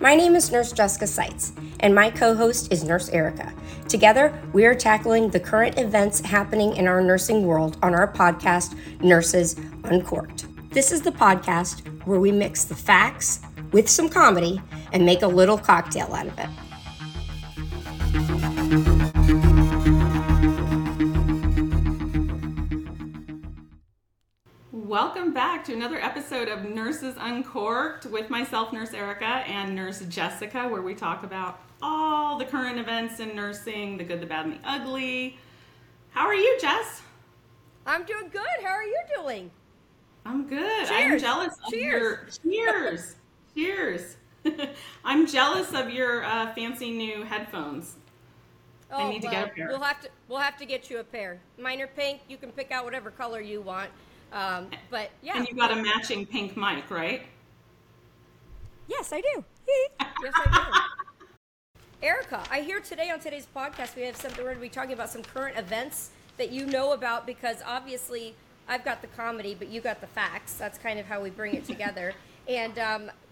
My name is Nurse Jessica Sites, and my co-host is Nurse Erica. Together, we are tackling the current events happening in our nursing world on our podcast, Nurses Uncorked. This is the podcast where we mix the facts with some comedy and make a little cocktail out of it. Welcome back to another episode of Nurses Uncorked with myself, Nurse Erica, and Nurse Jessica, where we talk about all the current events in nursing, the good, the bad, and the ugly. How are you, Jess? I'm doing good. How are you doing? I'm good. Cheers. I'm jealous of Cheers. Cheers. I'm jealous of your fancy new headphones. Oh, I need to get a pair. We'll have to get you a pair. Mine are pink. You can pick out whatever color you want. But yeah. And you got a matching pink mic, right? Yes, I do. Yes, I do. Erica, I hear today on today's podcast we have something we're going to be talking about, some current events that you know about, because obviously I've got the comedy, but you got the facts. That's kind of how we bring it together. And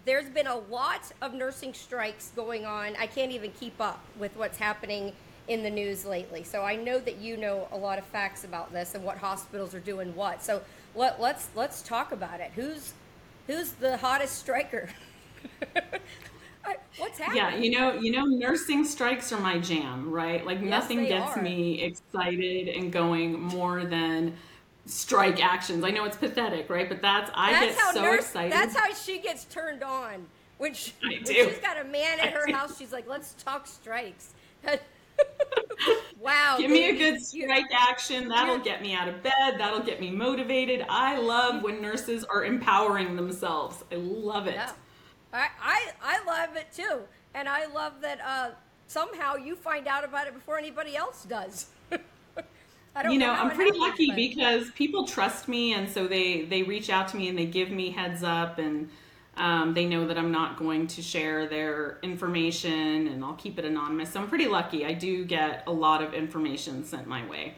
there's been a lot of nursing strikes going on. I can't even keep up with what's happening in the news lately. So I know that you know a lot of facts about this and what hospitals are doing what. So let's talk about it. Who's the hottest striker? What's happening? Yeah, you know, nursing strikes are my jam, right? Like, yes, nothing gets me excited and going more than strike actions. I know it's pathetic, right? But I get so excited. That's how she gets turned on. When she's got a man at her house, she's like, let's talk strikes. Wow. Give me a good strike action. That'll get me out of bed. That'll get me motivated. I love when nurses are empowering themselves. I love it. Yeah. I love it too. And I love that somehow you find out about it before anybody else does. I don't know. I'm pretty lucky because people trust me, and so they reach out to me and they give me heads up, and they know that I'm not going to share their information, and I'll keep it anonymous. So I'm pretty lucky. I do get a lot of information sent my way.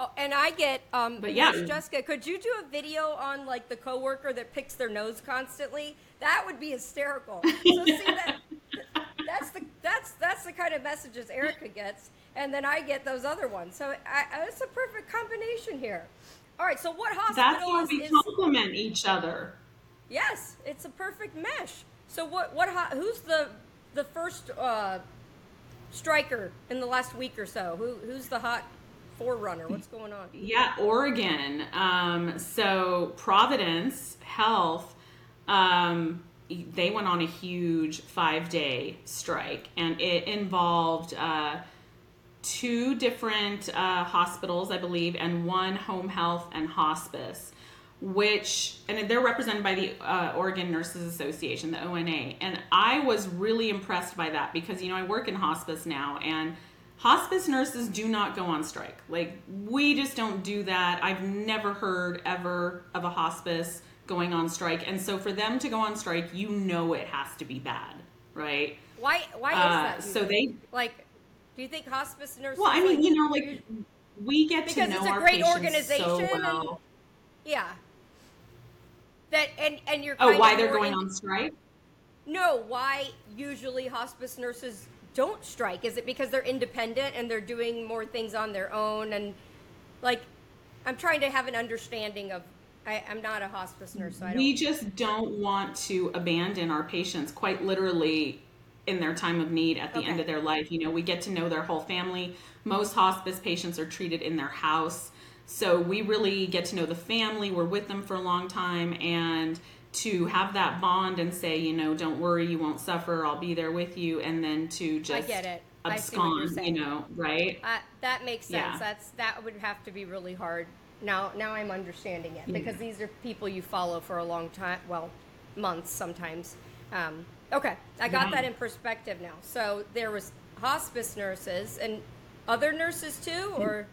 Oh, and I get, but yeah. Jessica, could you do a video on like the coworker that picks their nose constantly? That would be hysterical. So see that's the kind of messages Erica gets, and then I get those other ones. So it's a perfect combination here. All right. So what hospital? That's where we complement each other. Yes, it's a perfect mesh. So who's the first striker in the last week or so? Who's the hot forerunner? What's going on? Yeah, Oregon. So Providence Health, they went on a huge 5-day strike, and it involved two different hospitals, I believe, and one home health and hospice. And they're represented by the Oregon Nurses Association, the ONA. And I was really impressed by that because, I work in hospice now, and hospice nurses do not go on strike. Like, we just don't do that. I've never heard ever of a hospice going on strike. And so for them to go on strike, it has to be bad, right? Why is that? So do you think hospice nurses... Well, I mean, we get to know our patients so well. Yeah. That and you're kind of why they're going on strike? No, why usually hospice nurses don't strike? Is it because they're independent and they're doing more things on their own? And like, I'm trying to have an understanding of. I'm not a hospice nurse, so I don't. We just don't want to abandon our patients, quite literally, in their time of need at the end of their life. We get to know their whole family. Most hospice patients are treated in their house. So we really get to know the family. We're with them for a long time. And to have that bond and say, don't worry, you won't suffer. I'll be there with you. And then to just abscond, right? That makes sense. Yeah. That would have to be really hard. Now I'm understanding it because these are people you follow for a long time. Well, months sometimes. Okay. I got that in perspective now. So there was hospice nurses and other nurses too, or...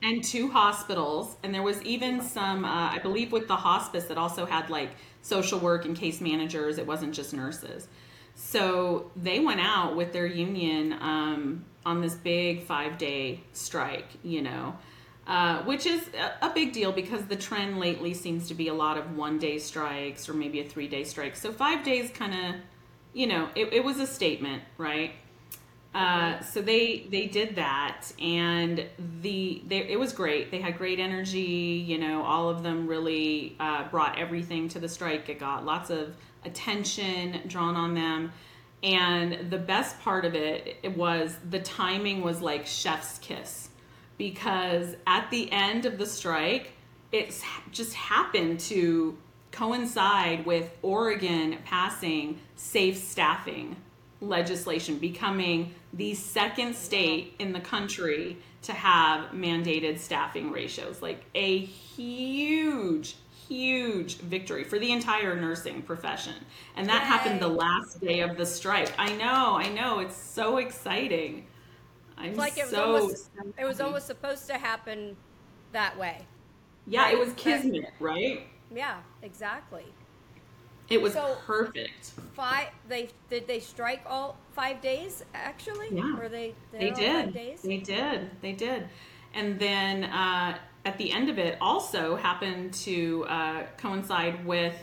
And two hospitals, and there was even some, I believe with the hospice that also had like social work and case managers. It wasn't just nurses. So they went out with their union on this big 5-day strike, which is a big deal because the trend lately seems to be a lot of 1-day strikes or maybe a 3-day strike. So 5 days kind of you know, it was a statement, right? So they did that, and it was great. They had great energy, you know, all of them really brought everything to the strike. It got lots of attention drawn on them. And the best part of it was the timing was like chef's kiss, because at the end of the strike, it just happened to coincide with Oregon passing safe staffing legislation, becoming the second state in the country to have mandated staffing ratios. Like a huge, huge victory for the entire nursing profession. And that happened the last day of the strike. I know. It's so exciting. It was almost supposed to happen that way. Yeah, right? It was kismet, right? Yeah, exactly. It was so perfect. Did they strike all 5 days, actually? Yeah. Or they did. 5 days? They did. And then at the end of it also happened to coincide with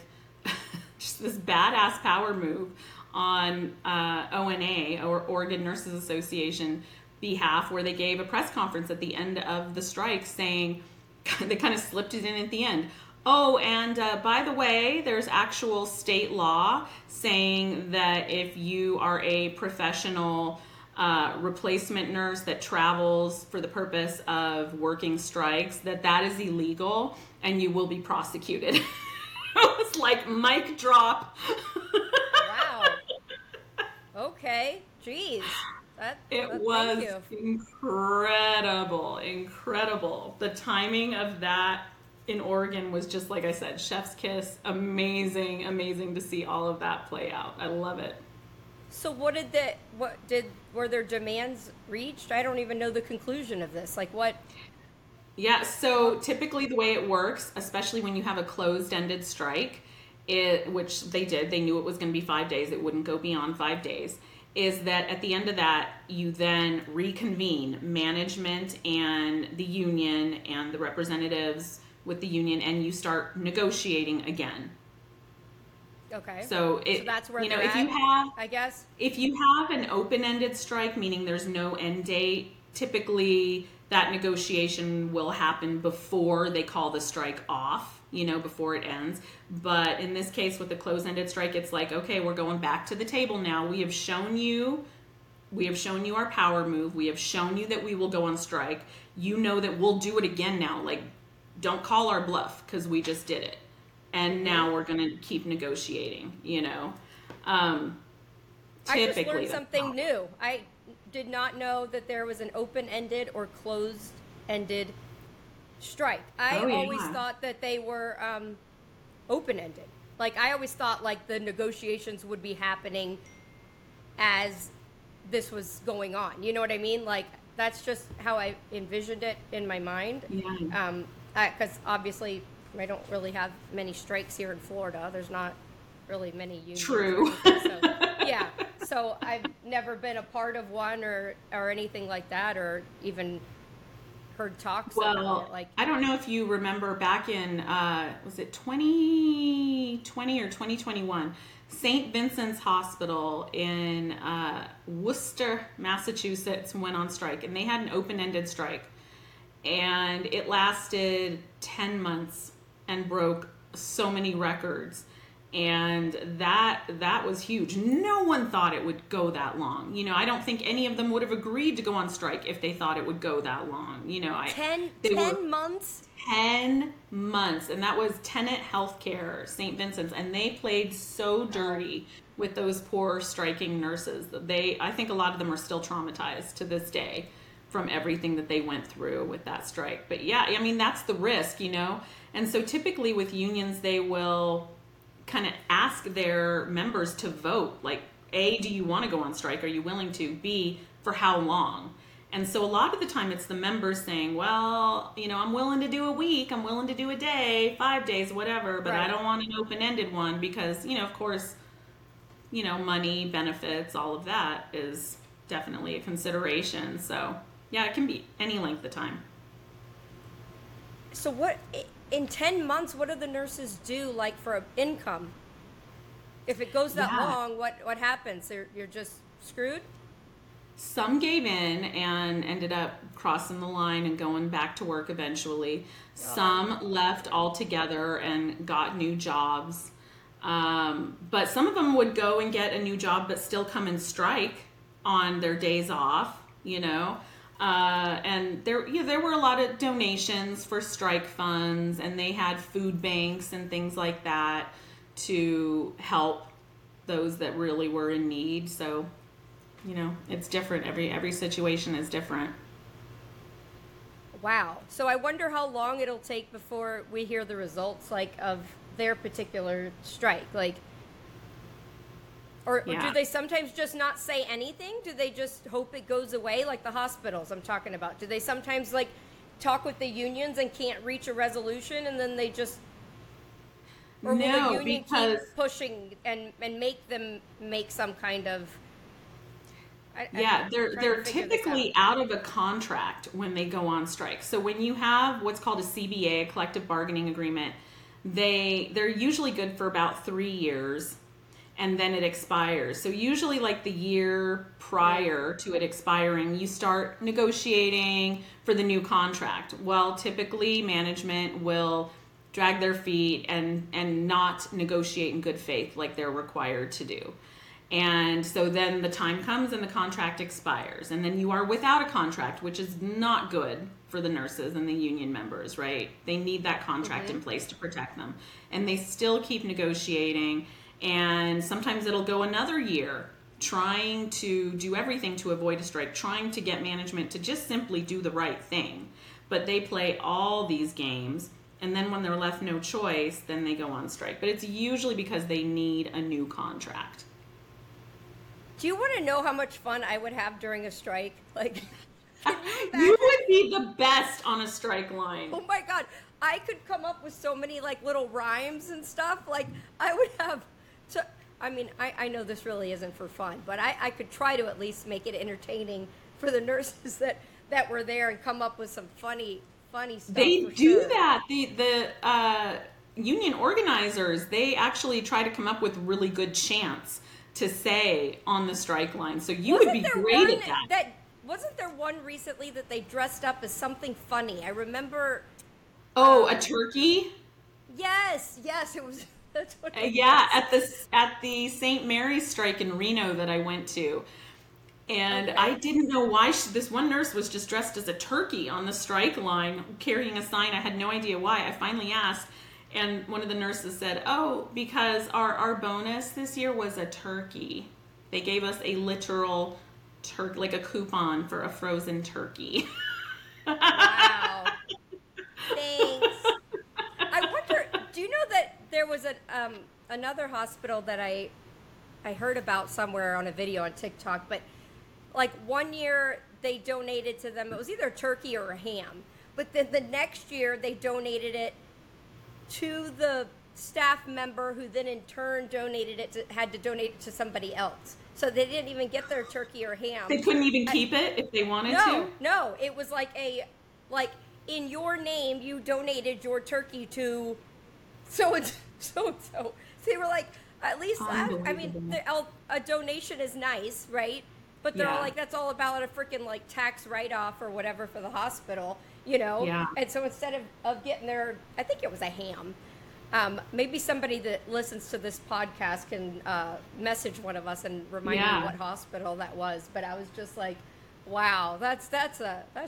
just this badass power move on ONA, or Oregon Nurses Association, behalf, where they gave a press conference at the end of the strike saying, they kind of slipped it in at the end. Oh, and by the way, there's actual state law saying that if you are a professional replacement nurse that travels for the purpose of working strikes, that is illegal and you will be prosecuted. It was like mic drop. Wow. Okay. Jeez. It was incredible. The timing of that in Oregon was just, like I said, chef's kiss. Amazing to see all of that play out. I love it. So were their demands reached? I don't even know the conclusion of this. Like what? Yeah, so typically the way it works, especially when you have a closed-ended strike, which they did, they knew it was going to be 5 days, it wouldn't go beyond 5 days, is that at the end of that, you then reconvene management and the union and the representatives with the union, and you start negotiating again. Okay. So that's where, you know, if you have an open-ended strike, meaning there's no end date, typically that negotiation will happen before they call the strike off, you know, before it ends. But in this case, with the closed-ended strike, it's like, okay, we're going back to the table now. We have shown you our power move. We have shown you that we will go on strike. You know that we'll do it again now. Like, don't call our bluff, because we just did it. And now we're going to keep negotiating, you know. I just learned something new. I did not know that there was an open-ended or closed-ended strike. I always thought that they were open-ended. Like, I always thought, like, the negotiations would be happening as this was going on. You know what I mean? Like, that's just how I envisioned it in my mind. Yeah. Because obviously, I don't really have many strikes here in Florida. There's not really many unions. True. So, yeah. So I've never been a part of one or anything like that, or even heard talks about it. Like, I don't know if you remember back in, was it 2020 or 2021, St. Vincent's Hospital in Worcester, Massachusetts went on strike, and they had an open-ended strike. And it lasted 10 months and broke so many records. And that was huge. No one thought it would go that long. You know, I don't think any of them would have agreed to go on strike if they thought it would go that long. You know, 10 months? 10 months. And that was Tenet Healthcare, St. Vincent's. And they played so dirty with those poor striking nurses. I think a lot of them are still traumatized to this day from everything that they went through with that strike. But yeah, I mean, that's the risk, you know? And so typically with unions, they will kind of ask their members to vote. Like, A, do you want to go on strike? Are you willing to? B, for how long? And so a lot of the time it's the members saying, well, you know, I'm willing to do a week, I'm willing to do a day, 5 days, whatever, but right. I don't want an open-ended one because, you know, of course, you know, money, benefits, all of that is definitely a consideration. So yeah, it can be any length of time. So in 10 months, what do the nurses do, like, for income? If it goes that long, what happens? You're just screwed? Some gave in and ended up crossing the line and going back to work eventually. Some left altogether and got new jobs. But some of them would go and get a new job but still come and strike on their days off, you know. And there were a lot of donations for strike funds, and they had food banks and things like that to help those that really were in need. So, you know, it's different. Every situation is different. Wow. So I wonder how long it'll take before we hear the results, like, of their particular strike, like, or do they sometimes just not say anything? Do they just hope it goes away? Like the hospitals I'm talking about, do they sometimes like talk with the unions and can't reach a resolution, and then they just, or will the union keep pushing and make them make some kind of, they're typically out of a contract when they go on strike. So when you have what's called a CBA, a collective bargaining agreement, they're usually good for about 3 years, and then it expires. So usually like the year prior to it expiring, you start negotiating for the new contract. Well, typically management will drag their feet and not negotiate in good faith like they're required to do. And so then the time comes and the contract expires, and then you are without a contract, which is not good for the nurses and the union members, right? They need that contract in place to protect them, and they still keep negotiating. And sometimes it'll go another year trying to do everything to avoid a strike, trying to get management to just simply do the right thing. But they play all these games, and then when they're left no choice, then they go on strike. But it's usually because they need a new contract. Do you want to know how much fun I would have during a strike? Like, you would be the best on a strike line. Oh my God. I could come up with so many like little rhymes and stuff. Like I would have to, I mean, I know this really isn't for fun, but I could try to at least make it entertaining for the nurses that were there and come up with some funny stuff. They do that. The union organizers, they actually try to come up with really good chants to say on the strike line. So you would be great at that. Wasn't there one recently that they dressed up as something funny? I remember. Oh, a turkey? Yes, it was. That's what it was. At the St. Mary's strike in Reno that I went to, and I didn't know why this one nurse was just dressed as a turkey on the strike line carrying a sign. I had no idea why. I finally asked. And one of the nurses said, oh, because our bonus this year was a turkey. They gave us a literal turkey, like a coupon for a frozen turkey. Wow. Thanks. I wonder, do you know that there was another hospital that I heard about somewhere on a video on TikTok, but like one year they donated to them, it was either a turkey or a ham, but then the next year they donated it to the staff member, who then in turn had to donate it to somebody else. So they didn't even get their turkey or ham. They couldn't even keep it if they wanted to? No, it was like in your name, you donated your turkey to so-and-so. They were like, at least, I mean, a donation is nice, right? But they're all like, that's all about a freaking like tax write-off or whatever for the hospital, you know? Yeah. And so instead of getting their, I think it was a ham. Maybe somebody that listens to this podcast can message one of us and remind me what hospital that was. But I was just like, wow, that's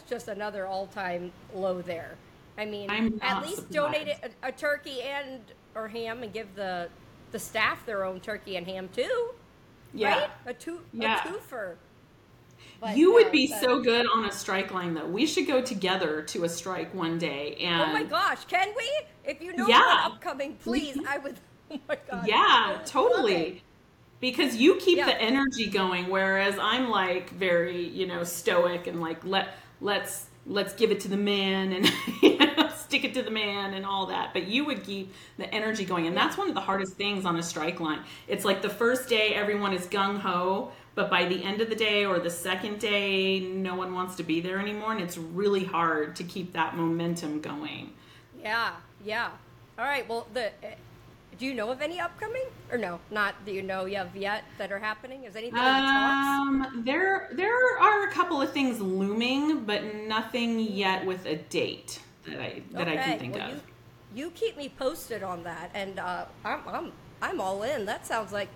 just another all-time low there. I mean, at least surprised. Donate a turkey and or ham and give the staff their own turkey and ham too. Yeah. Right? A twofer. But you would be so good on a strike line, though. We should go together to a strike one day. And oh my gosh, can we? If you know what's upcoming, please. I would. Oh my God. Yeah, totally. Because you keep the energy going, whereas I'm like very, you know, stoic and like let's give it to the man and you know, stick it to the man and all that. But you would keep the energy going, and that's one of the hardest things on a strike line. It's like the first day everyone is gung ho. But by the end of the day or the second day, no one wants to be there anymore. And it's really hard to keep that momentum going. Yeah. All right. Well, Do you know of any upcoming, or no, not that you know of yet, that are happening? Is anything in talks? There are a couple of things looming, but nothing yet with a date that I can think of. You keep me posted on that, and I'm all in. That sounds like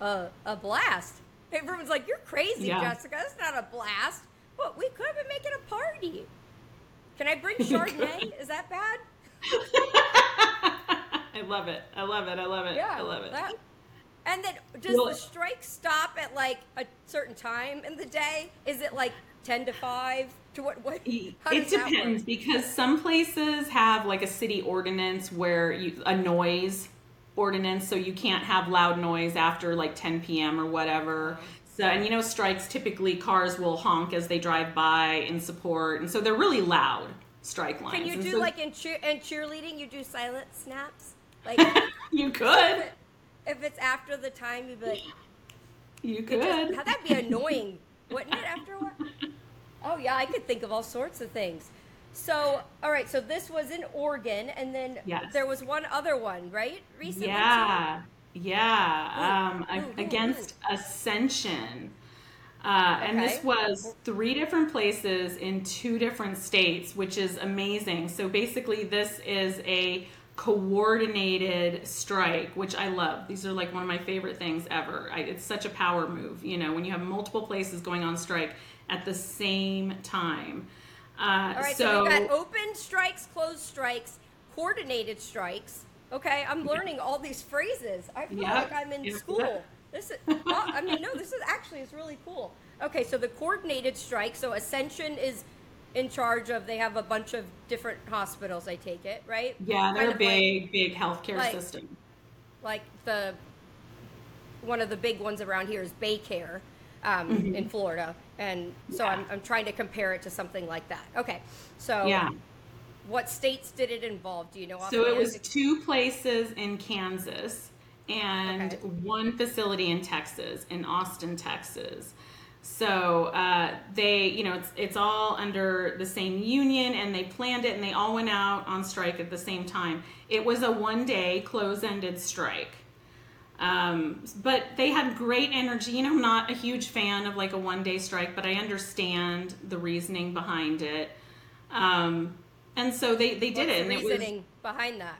a blast. Everyone's like, "You're crazy, Jessica. That's not a blast." What, we could have been making a party. Can I bring Chardonnay? Is that bad? I love it. Yeah, I love it. That, and then the strike stop at like a certain time in the day? Is it like 10 to 5? To what? It depends, because some places have like a city ordinance where a noise ordinance, so you can't have loud noise after like 10 p.m. or whatever. So, and strikes, typically cars will honk as they drive by in support. And so they're really loud strike lines. Can you do in cheerleading, you do silent snaps? Like you could. If it's after the time, you'd be like, you could. That'd be annoying, wouldn't it, after a while? Oh yeah, I could think of all sorts of things. So, all right, so this was in Oregon, and then there was one other one, right? Recently? Yeah. Yeah, against Ascension. And this was 3 different places in 2 different states, which is amazing. So basically this is a coordinated strike, which I love. These are like one of my favorite things ever. It's such a power move, when you have multiple places going on strike at the same time. All right, so we've got open strikes, closed strikes, coordinated strikes. Okay, I'm learning all these phrases. I feel like I'm in school. This is, this is actually, it's really cool. Okay, so the coordinated strike, so Ascension is in charge of, they have a bunch of different hospitals, I take it, right? Yeah, they're a big healthcare system. Like one of the big ones around here is BayCare in Florida. And so I'm trying to compare it to something like that. Okay, so. Yeah. What states did it involve? Do you know? So it was 2 places in Kansas and 1 facility in Texas, in Austin, Texas. So they, it's all under the same union, and they planned it, and they all went out on strike at the same time. It was a 1-day close-ended strike. But they had great energy. I'm not a huge fan of like a 1-day strike, but I understand the reasoning behind it. And so they did it. What's the reasoning behind that?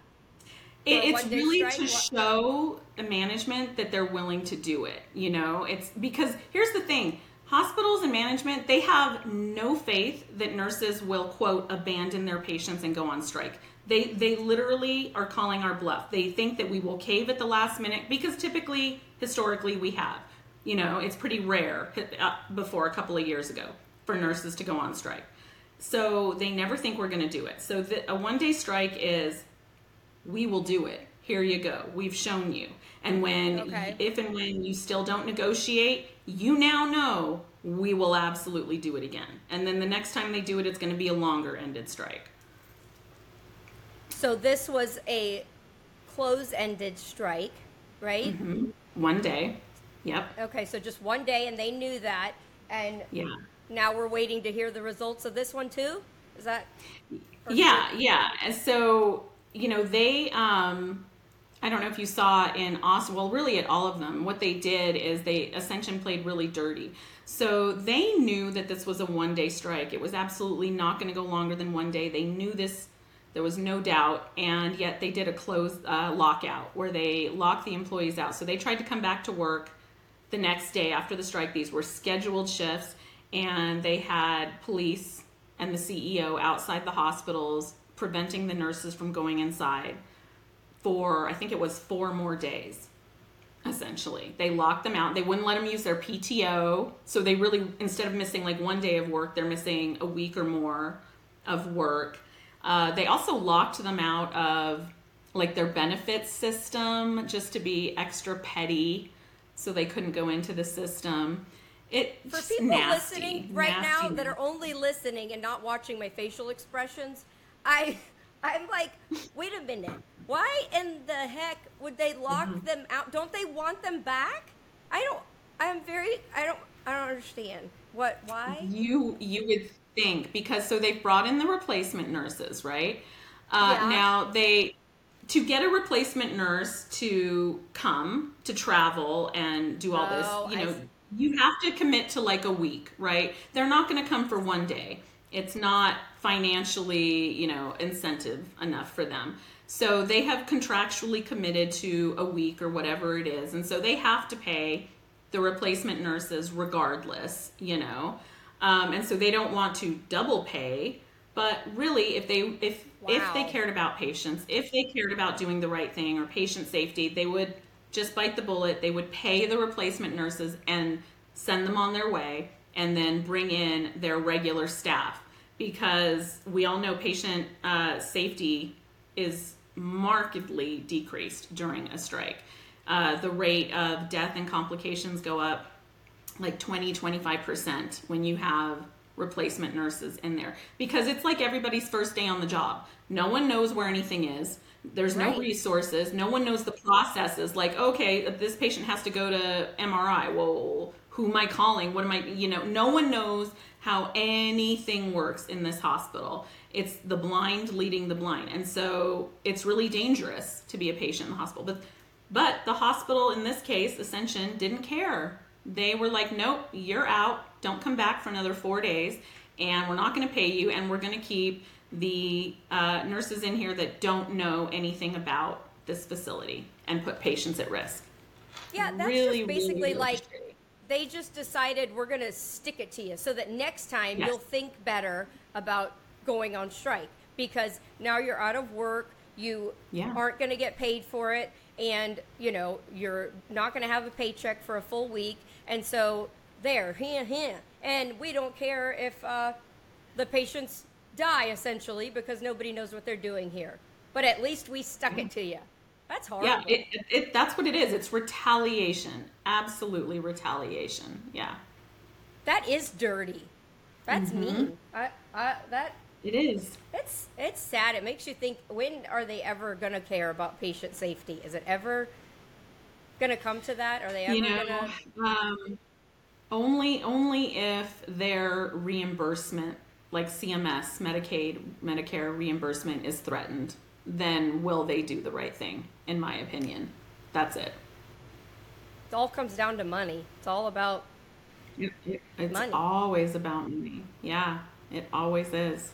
It's really to show the management that they're willing to do it. It's because here's the thing. Hospitals and management, they have no faith that nurses will, quote, abandon their patients and go on strike. They literally are calling our bluff. They think that we will cave at the last minute, because typically, historically, we have. It's pretty rare before a couple of years ago for nurses to go on strike. So they never think we're going to do it. So a 1-day strike is, we will do it. Here you go. We've shown you. And if and when you still don't negotiate, you now know we will absolutely do it again. And then the next time they do it, it's going to be a longer ended strike. So this was a close-ended strike, right? Mm-hmm. 1 day. Yep. Okay. So just 1 day, and they knew that. And yeah. Now we're waiting to hear the results of this one too? Is that? Yeah. And so, they, I don't know if you saw in Austin, well, really at all of them, what they did is Ascension played really dirty. So they knew that this was a 1-day strike. It was absolutely not going to go longer than 1 day. They knew this, there was no doubt. And yet they did a closed lockout where they locked the employees out. So they tried to come back to work the next day after the strike. These were scheduled shifts. And they had police and the CEO outside the hospitals preventing the nurses from going inside for, I think it was 4 more days, essentially. They locked them out. They wouldn't let them use their PTO. So they really, instead of missing like 1 day of work, they're missing a week or more of work. They also locked them out of like their benefits system just to be extra petty. So they couldn't go into the system. For people listening right now that are only listening and not watching my facial expressions, I'm like, wait a minute. Why in the heck would they lock them out? Don't they want them back? I don't understand. Why? You would think, because so they've brought in the replacement nurses, right? Now they to get a replacement nurse to come, to travel and do all this, you know, you have to commit to like a week, right? They're not going to come for one day. It's not financially, you know, incentive enough for them. So they have contractually committed to a week or whatever it is. And so they have to pay the replacement nurses regardless, you know. And so they don't want to double pay, but really if they cared about patients, if they cared about doing the right thing or patient safety, they would just bite the bullet. They would pay the replacement nurses and send them on their way and then bring in their regular staff, because we all know patient safety is markedly decreased during a strike. The rate of death and complications go up like 20-25% when you have replacement nurses in there, because it's like everybody's first day on the job. No one knows where anything is. There's no resources. No one knows the processes. Like, okay, this patient has to go to MRI. Well, who am I calling? What am I, you know, no one knows how anything works in this hospital. It's the blind leading the blind. And so it's really dangerous to be a patient in the hospital. But the hospital in this case, Ascension, didn't care. They were like, nope, you're out. Don't come back for another 4 days, and we're not going to pay you, and we're going to keep the nurses in here that don't know anything about this facility and put patients at risk. Yeah, that's really, just basically really like they just decided we're going to stick it to you so that next time you'll think better about going on strike, because now you're out of work, you aren't going to get paid for it, and you know you're not going to have a paycheck for a full week, and so there, and we don't care if the patients die, essentially, because nobody knows what they're doing here. But at least we stuck it to you. That's horrible. Yeah, that's what it is. It's retaliation. Absolutely retaliation. Yeah. That is dirty. That's mean. It is. It's sad. It makes you think, when are they ever going to care about patient safety? Is it ever going to come to that? Are they ever going to... Only if their reimbursement, like CMS, Medicaid, Medicare reimbursement is threatened, then will they do the right thing, in my opinion. That's it. It all comes down to money. It's all about money. It's always about money. Yeah, it always is.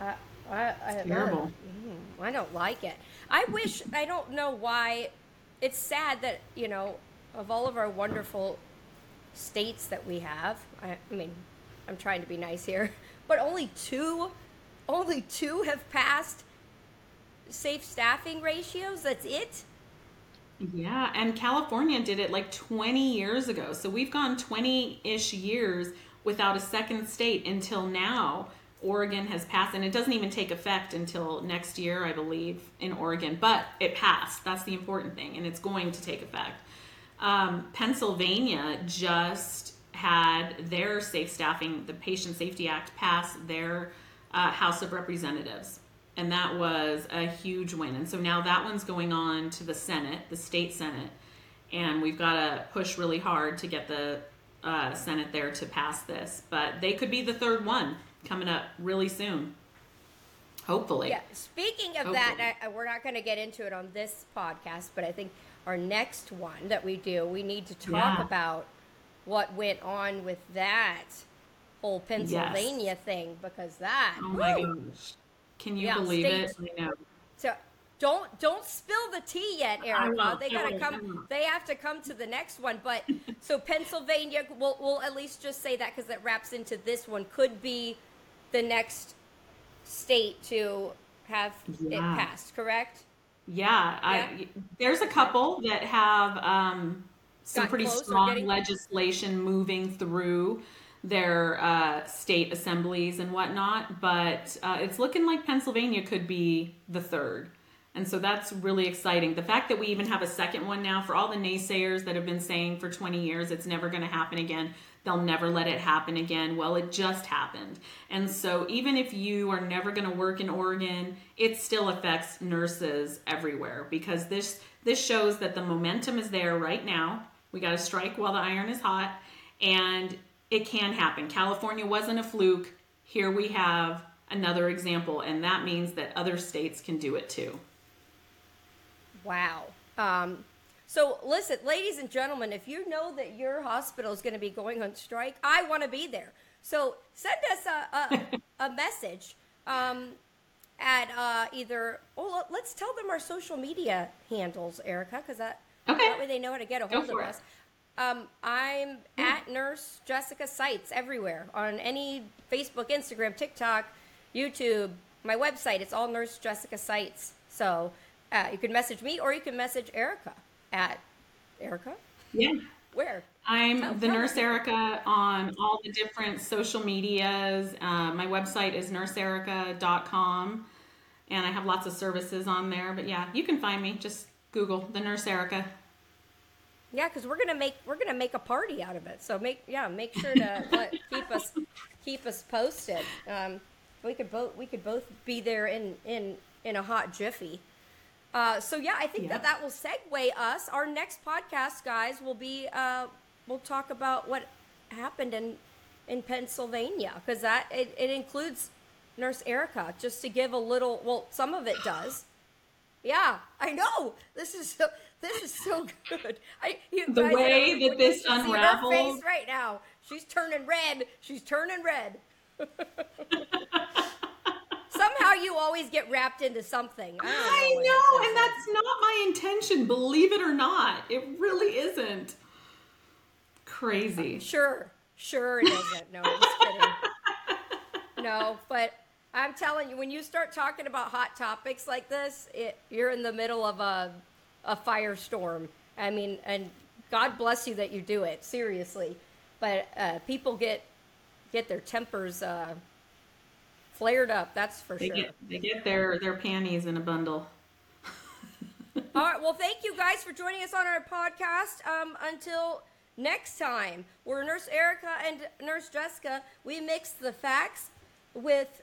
It's terrible. I don't like it. I wish, I don't know why, it's sad that, you know, of all of our wonderful states that we have, I mean, I'm trying to be nice here, but only two have passed safe staffing ratios. That's it. Yeah, and California did it like 20 years ago. So we've gone 20-ish years without a second state until now. Oregon has passed, and it doesn't even take effect until next year, I believe, in Oregon, but it passed. That's the important thing, and it's going to take effect. Pennsylvania just had their safe staffing, the Patient Safety Act, pass their House of Representatives. And that was a huge win. And so now that one's going on to the Senate, the state Senate. And we've got to push really hard to get the Senate there to pass this. But they could be the third one coming up really soon. Hopefully. Yeah. Speaking of that, we're not going to get into it on this podcast, but I think our next one that we do, we need to talk about what went on with that whole Pennsylvania thing, because that. Oh my gosh! Can you believe it? I know. So don't spill the tea yet, Erica. They gotta come. They have to come to the next one. But so Pennsylvania, we'll at least just say that because that wraps into this one. Could be the next state to have it passed. Correct. Yeah, there's a couple that have some pretty strong legislation moving through their state assemblies and whatnot, but it's looking like Pennsylvania could be the third. And so that's really exciting. The fact that we even have a second one now, for all the naysayers that have been saying for 20 years, it's never going to happen again. They'll never let it happen again. Well, it just happened. And so even if you are never going to work in Oregon, it still affects nurses everywhere, because this shows that the momentum is there right now. We got to strike while the iron is hot, and it can happen. California wasn't a fluke. Here we have another example, and that means that other states can do it too. Wow. So listen, ladies and gentlemen, if you know that your hospital is going to be going on strike, I want to be there. So send us a message at either, oh, let's tell them our social media handles, Erica, because that way they know how to get a hold of us. I'm at Nurse Jessica Sites everywhere, on any Facebook, Instagram, TikTok, YouTube, my website. It's all Nurse Jessica Sites. So you can message me, or you can message Erica at Erica. Yeah. Where? I'm the Nurse Erica on all the different social medias. My website is nurseerica.com, and I have lots of services on there. But yeah, you can find me. Just Google the Nurse Erica. Yeah, because we're gonna make a party out of it. So make sure to keep us posted. We could both be there in a hot jiffy. I think that will segue us. Our next podcast, guys, will be we'll talk about what happened in Pennsylvania, because it includes Nurse Erica. Just to give a little, well, some of it does. Yeah, I know. This is so good. The way that this unravels. See her face right now. She's turning red. Somehow you always get wrapped into something. I know, and that's not my intention, believe it or not. It really isn't. Crazy. Sure it isn't. No, I'm just kidding. No, but I'm telling you, when you start talking about hot topics like this, you're in the middle of a firestorm. I mean, and God bless you that you do it, seriously. But people get their tempers flared up, that's for sure. They get their panties in a bundle. All right, well, thank you guys for joining us on our podcast. Until next time, we're Nurse Erica and Nurse Jessica. We mix the facts with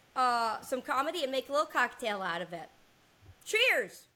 some comedy and make a little cocktail out of it. Cheers!